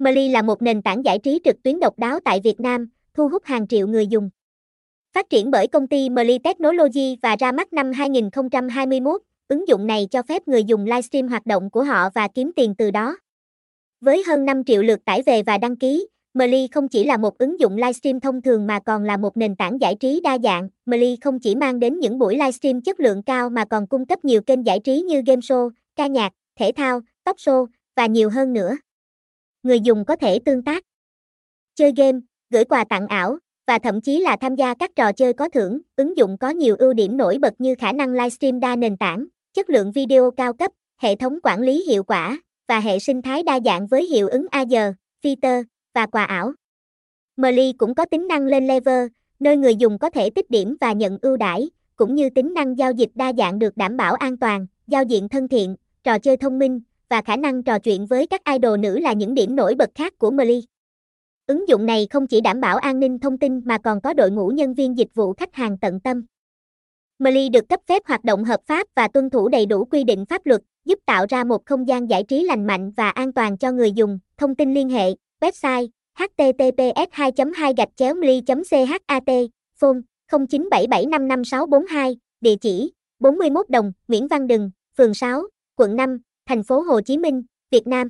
Mmlive là một nền tảng giải trí trực tuyến độc đáo tại Việt Nam, thu hút hàng triệu người dùng. Phát triển bởi công ty Mmlive Technologies và ra mắt năm 2021, ứng dụng này cho phép người dùng livestream hoạt động của họ và kiếm tiền từ đó. Với hơn 5 triệu lượt tải về và đăng ký, Mmlive không chỉ là một ứng dụng livestream thông thường mà còn là một nền tảng giải trí đa dạng. Mmlive không chỉ mang đến những buổi livestream chất lượng cao mà còn cung cấp nhiều kênh giải trí như game show, ca nhạc, thể thao, talk show và nhiều hơn nữa. Người dùng có thể tương tác, chơi game, gửi quà tặng ảo và thậm chí là tham gia các trò chơi có thưởng. Ứng dụng có nhiều ưu điểm nổi bật như khả năng livestream đa nền tảng, chất lượng video cao cấp, hệ thống quản lý hiệu quả và hệ sinh thái đa dạng với hiệu ứng AR, filter và quà ảo. Mmlive cũng có tính năng lên level, nơi người dùng có thể tích điểm và nhận ưu đãi, cũng như tính năng giao dịch đa dạng được đảm bảo an toàn, giao diện thân thiện, trò chơi thông minh và khả năng trò chuyện với các idol nữ là những điểm nổi bật khác của Mmlive. Ứng dụng này không chỉ đảm bảo an ninh thông tin mà còn có đội ngũ nhân viên dịch vụ khách hàng tận tâm. Mmlive được cấp phép hoạt động hợp pháp và tuân thủ đầy đủ quy định pháp luật, giúp tạo ra một không gian giải trí lành mạnh và an toàn cho người dùng. Thông tin liên hệ: website https://mmlive.ch/at, phone 0977555642, địa chỉ 41 Đồng Nguyễn Văn Đừng, phường 6, quận 5, thành phố Hồ Chí Minh, Việt Nam.